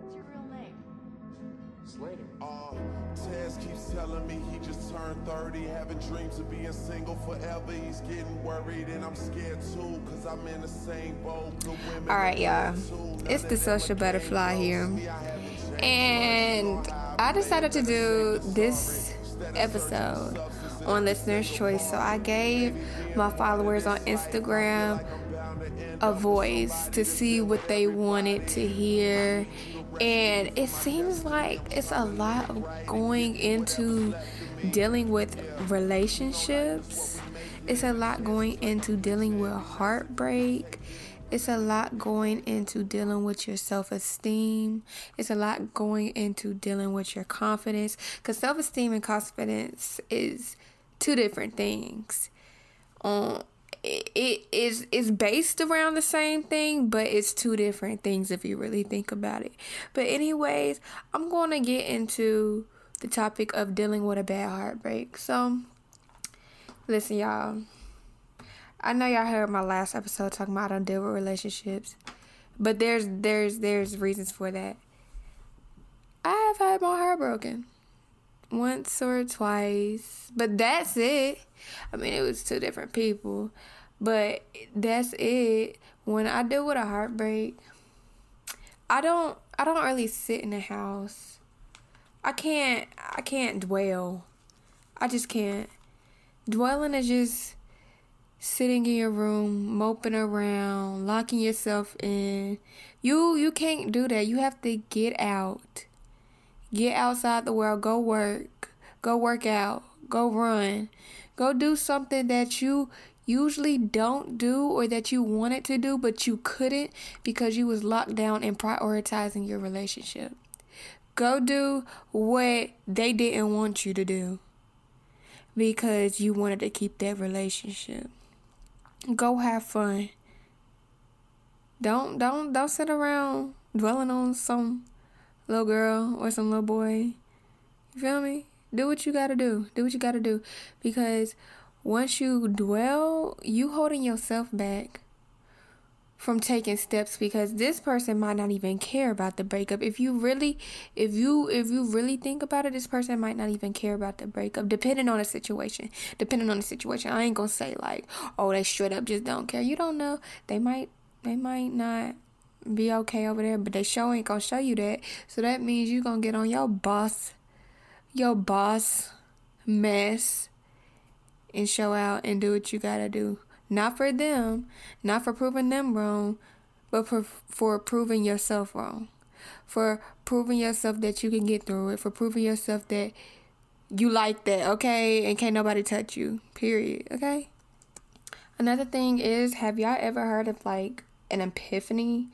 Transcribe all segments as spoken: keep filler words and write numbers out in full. What's your real name? Slater. Uh, Taz keeps telling me he just turned thirty, having dreams of being single forever. He's getting worried and I'm scared too, because I'm in the same boat. All right, y'all. It's the Social Butterfly here. And I decided to do this episode on Listener's Choice. So I gave my followers on Instagram a voice to see what they wanted to hear, and it seems like it's a lot of going into dealing with relationships. It's a lot going into dealing with heartbreak. It's a lot going into dealing with your self-esteem. It's a lot going into dealing with your confidence, because self-esteem and confidence is two different things. Um, it, it is it's based around the same thing, but it's two different things if you really think about it. But anyways, I'm going to get into the topic of dealing with a bad heartbreak. So, listen, y'all. I know y'all heard my last episode talking about I don't deal with relationships, but there's there's there's reasons for that. I have had my heart broken once or twice, but that's it. I mean, it was two different people, but that's it. When I deal with a heartbreak, I don't I don't really sit in the house. I can't I can't dwell. I just can't. Dwelling is just sitting in your room, moping around, locking yourself in. You you can't do that. You have to get out. Get outside the world. Go work. Go work out. Go run. Go do something that you usually don't do, or that you wanted to do but you couldn't because you was locked down and prioritizing your relationship. Go do what they didn't want you to do because you wanted to keep that relationship. Go have fun. Don't don't don't sit around dwelling on some little girl or some little boy. You feel me? Do what you gotta do. Do what you gotta do. Because once you dwell, you holding yourself back from taking steps, because this person might not even care about the breakup. If you really if you if you really think about it, this person might not even care about the breakup, depending on the situation. Depending on the situation. I ain't gonna say like, oh, they straight up just don't care. You don't know. They might they might not be okay over there, but they show ain't gonna show you that. So that means you gonna get on your boss your boss mess and show out and do what you gotta do. Not for them, not for proving them wrong, but for, for proving yourself wrong. For proving yourself that you can get through it. For proving yourself that you like that, okay? And can't nobody touch you, period, okay? Another thing is, have y'all ever heard of like an epiphany?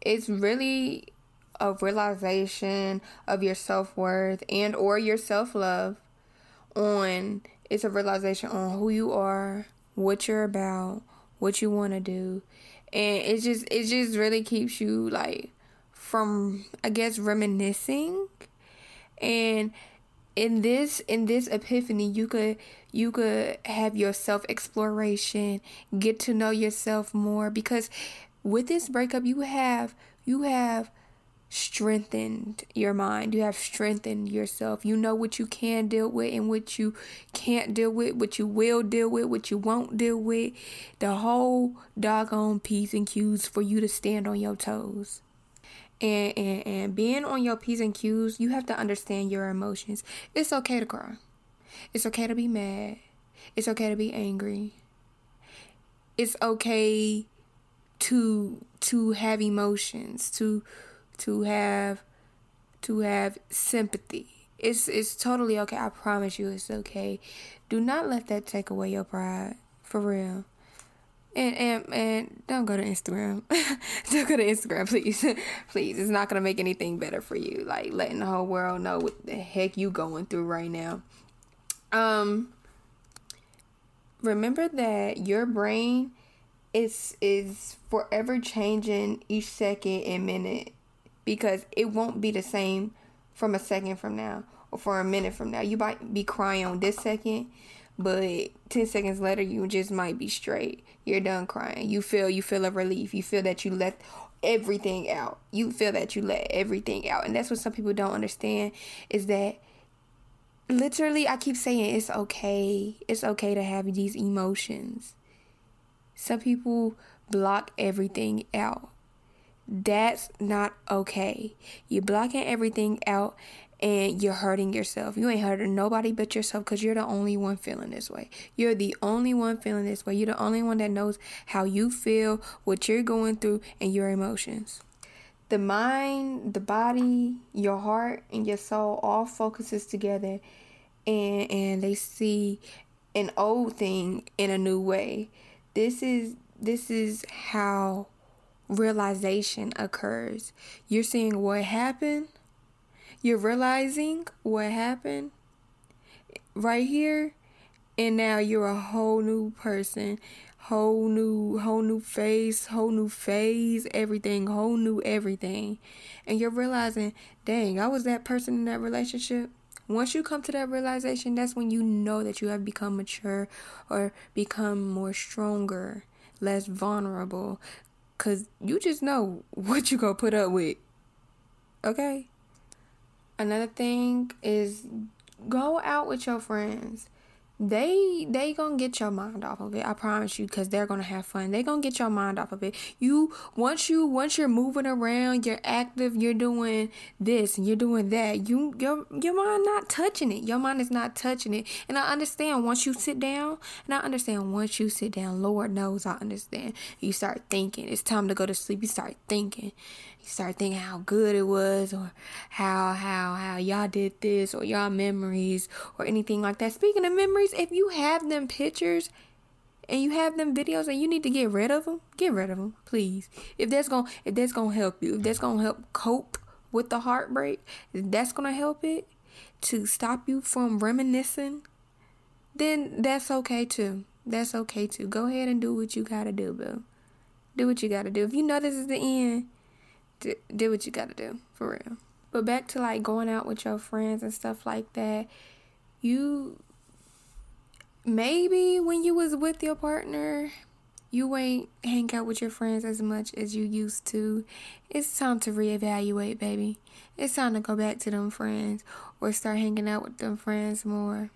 It's really a realization of your self-worth and or your self-love. On, it's a realization on who you are, what you're about, what you want to do, and it just it just really keeps you like from, I guess, reminiscing. And in this in this epiphany, you could you could have your self exploration, get to know yourself more, because with this breakup, you have you have strengthened your mind, you have strengthened yourself. You know what you can deal with and what you can't deal with, what you will deal with, what you won't deal with, the whole doggone P's and Q's for you to stand on your toes. And and, and being on your P's and Q's, you have to understand your emotions. It's okay to cry. It's okay to be mad. It's okay to be angry. It's okay to to have emotions, to to have to have sympathy. It's it's totally okay. I promise you it's okay. Do not let that take away your pride. For real. And and, and don't go to Instagram. Don't go to Instagram, please. Please. It's not gonna make anything better for you. Like letting the whole world know what the heck you going through right now. Um remember that your brain is is forever changing each second and minute. Because it won't be the same from a second from now or for a minute from now. You might be crying on this second, but ten seconds later, you just might be straight. You're done crying. You feel, you feel a relief. You feel that you let everything out. You feel that you let everything out. And that's what some people don't understand, is that literally, I keep saying it's okay. It's okay to have these emotions. Some people block everything out. That's not okay. You're blocking everything out and you're hurting yourself. You ain't hurting nobody but yourself, because you're the only one feeling this way. You're the only one feeling this way. You're the only one that knows how you feel, what you're going through, and your emotions. The mind, the body, your heart, and your soul all focuses together, and and they see an old thing in a new way. This is this is how realization occurs. You're seeing what happened. You're realizing what happened right here, and now you're a whole new person, whole new, whole new face, whole new phase, everything, whole new everything. And you're realizing, dang, I was that person in that relationship. Once you come to that realization, that's when you know that you have become mature or become more stronger, less vulnerable, because you just know what you're going to put up with, okay? Another thing is, go out with your friends. They they gonna get your mind off of it. I promise you, because they're gonna have fun. They gonna get your mind off of it. You once you once you're moving around, you're active, you're doing this and you're doing that. You your your mind not touching it. Your mind is not touching it. And I understand once you sit down. And I understand once you sit down. Lord knows I understand. You start thinking. It's time to go to sleep. You start thinking. You start thinking how good it was, or how how how y'all did this, or y'all memories, or anything like that. Speaking of memories, if you have them pictures and you have them videos and you need to get rid of them, get rid of them, please. If that's gonna if that's gonna help you, if that's gonna help cope with the heartbreak, if that's gonna help it to stop you from reminiscing, then that's okay too. That's okay too. Go ahead and do what you gotta do, boo. Do what you gotta do. If you know this is the end, Do, do what you gotta do, for real. But back to like going out with your friends and stuff like that. You, maybe when you was with your partner, you ain't hang out with your friends as much as you used to. It's time to reevaluate, baby. It's time to go back to them friends, or start hanging out with them friends more.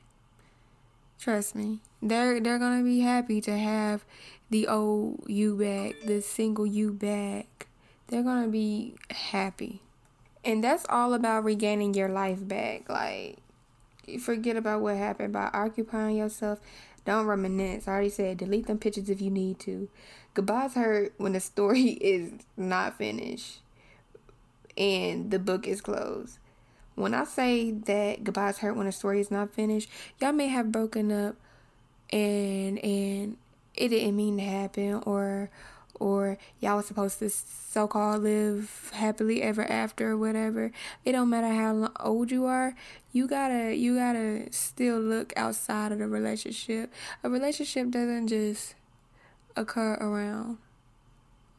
Trust me, they're they're gonna be happy to have the old you back, the single you back. They're going to be happy. And that's all about regaining your life back. Like, forget about what happened by occupying yourself. Don't reminisce. I already said, delete them pictures if you need to. Goodbyes hurt when the story is not finished and the book is closed. When I say that goodbyes hurt when the story is not finished, y'all may have broken up and and it didn't mean to happen, or or y'all was supposed to so-called live happily ever after or whatever. It don't matter how old you are. You gotta, you gotta still look outside of the relationship. A relationship doesn't just occur around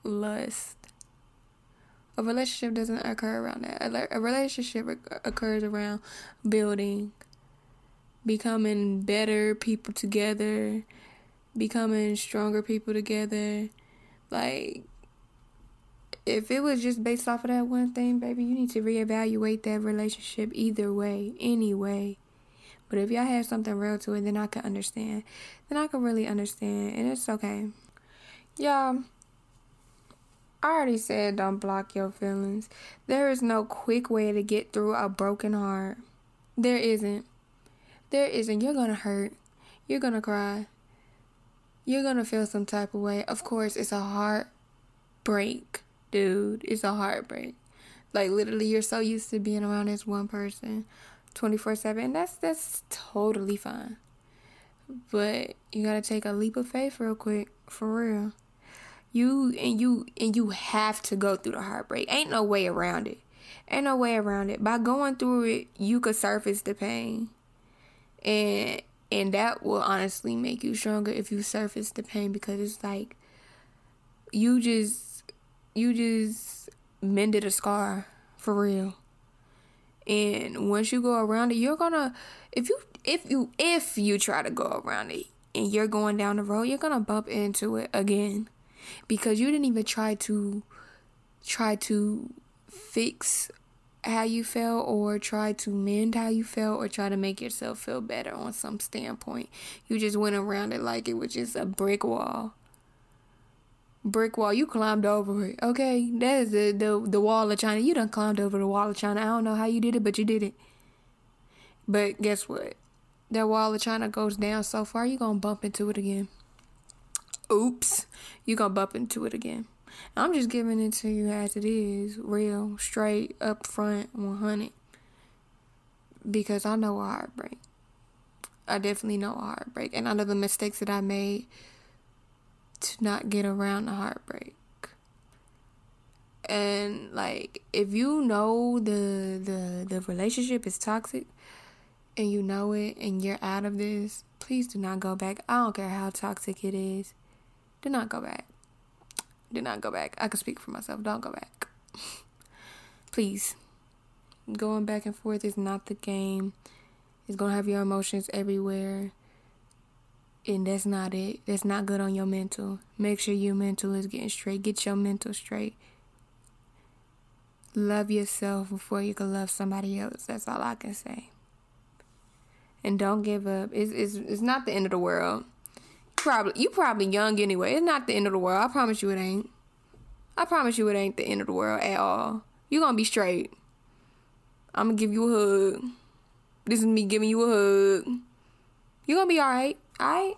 lust. A relationship doesn't occur around that. A relationship occurs around building, becoming better people together, becoming stronger people together. Like, if it was just based off of that one thing, baby, you need to reevaluate that relationship either way, anyway. But if y'all have something real to it, then I can understand. Then I can really understand, and it's okay. Y'all, I already said don't block your feelings. There is no quick way to get through a broken heart. There isn't. There isn't. You're gonna hurt. You're gonna cry. You're gonna feel some type of way. Of course, it's a heartbreak, dude. It's a heartbreak. Like, literally, you're so used to being around this one person twenty-four seven, and that's, that's totally fine. But you gotta take a leap of faith real quick, for real. You, and you, and you have to go through the heartbreak. Ain't no way around it. Ain't no way around it. By going through it, you could surface the pain. And... And that will honestly make you stronger if you surface the pain, because it's like you just you just mended a scar, for real. And once you go around it, you're gonna if you if you if you try to go around it and you're going down the road, you're gonna bump into it again, because you didn't even try to try to fix how you felt, or try to mend how you felt, or try to make yourself feel better on some standpoint. You just went around it like it was just a brick wall. Brick wall, you climbed over it. Okay, that is the, the, the wall of China. You done climbed over the wall of China. I don't know how you did it, but you did it. But guess what? That wall of China goes down so far, you're going to bump into it again. Oops. You're going to bump into it again. I'm just giving it to you as it is, real, straight, up front, one hundred. Because I know a heartbreak. I definitely know a heartbreak. And I know the mistakes that I made to not get around the heartbreak. And, like, if you know the the the relationship is toxic, and you know it, and you're out of this, please do not go back. I don't care how toxic it is. Do not go back. Do not go back. I can speak for myself. Don't go back. Please. Going back and forth is not the game. It's going to have your emotions everywhere. And that's not it. That's not good on your mental. Make sure your mental is getting straight. Get your mental straight. Love yourself before you can love somebody else. That's all I can say. And don't give up. It's, it's, it's not the end of the world. Probably you probably young anyway. It's not the end of the world. I promise you it ain't. I promise you it ain't the end of the world at all. You're gonna be straight. I'm gonna give you a hug. This is me giving you a hug. You're gonna be alright. Alright?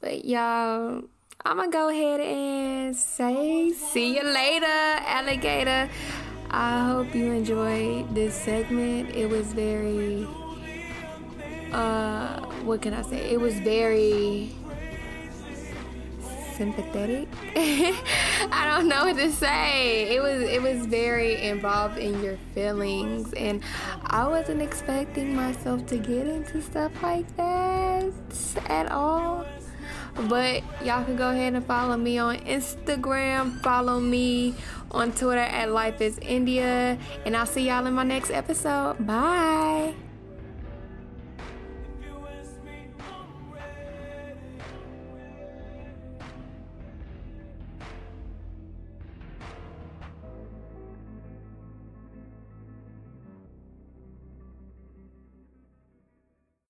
But y'all, I'm gonna go ahead and say see you later, alligator. I hope you enjoyed this segment. It was very uh what can I say? It was very sympathetic. I don't know what to say. It was it was very involved in your feelings, and I wasn't expecting myself to get into stuff like that at all. But y'all can go ahead and follow me on Instagram, follow me on Twitter at Life Is India, and I'll see y'all in my next episode. Bye.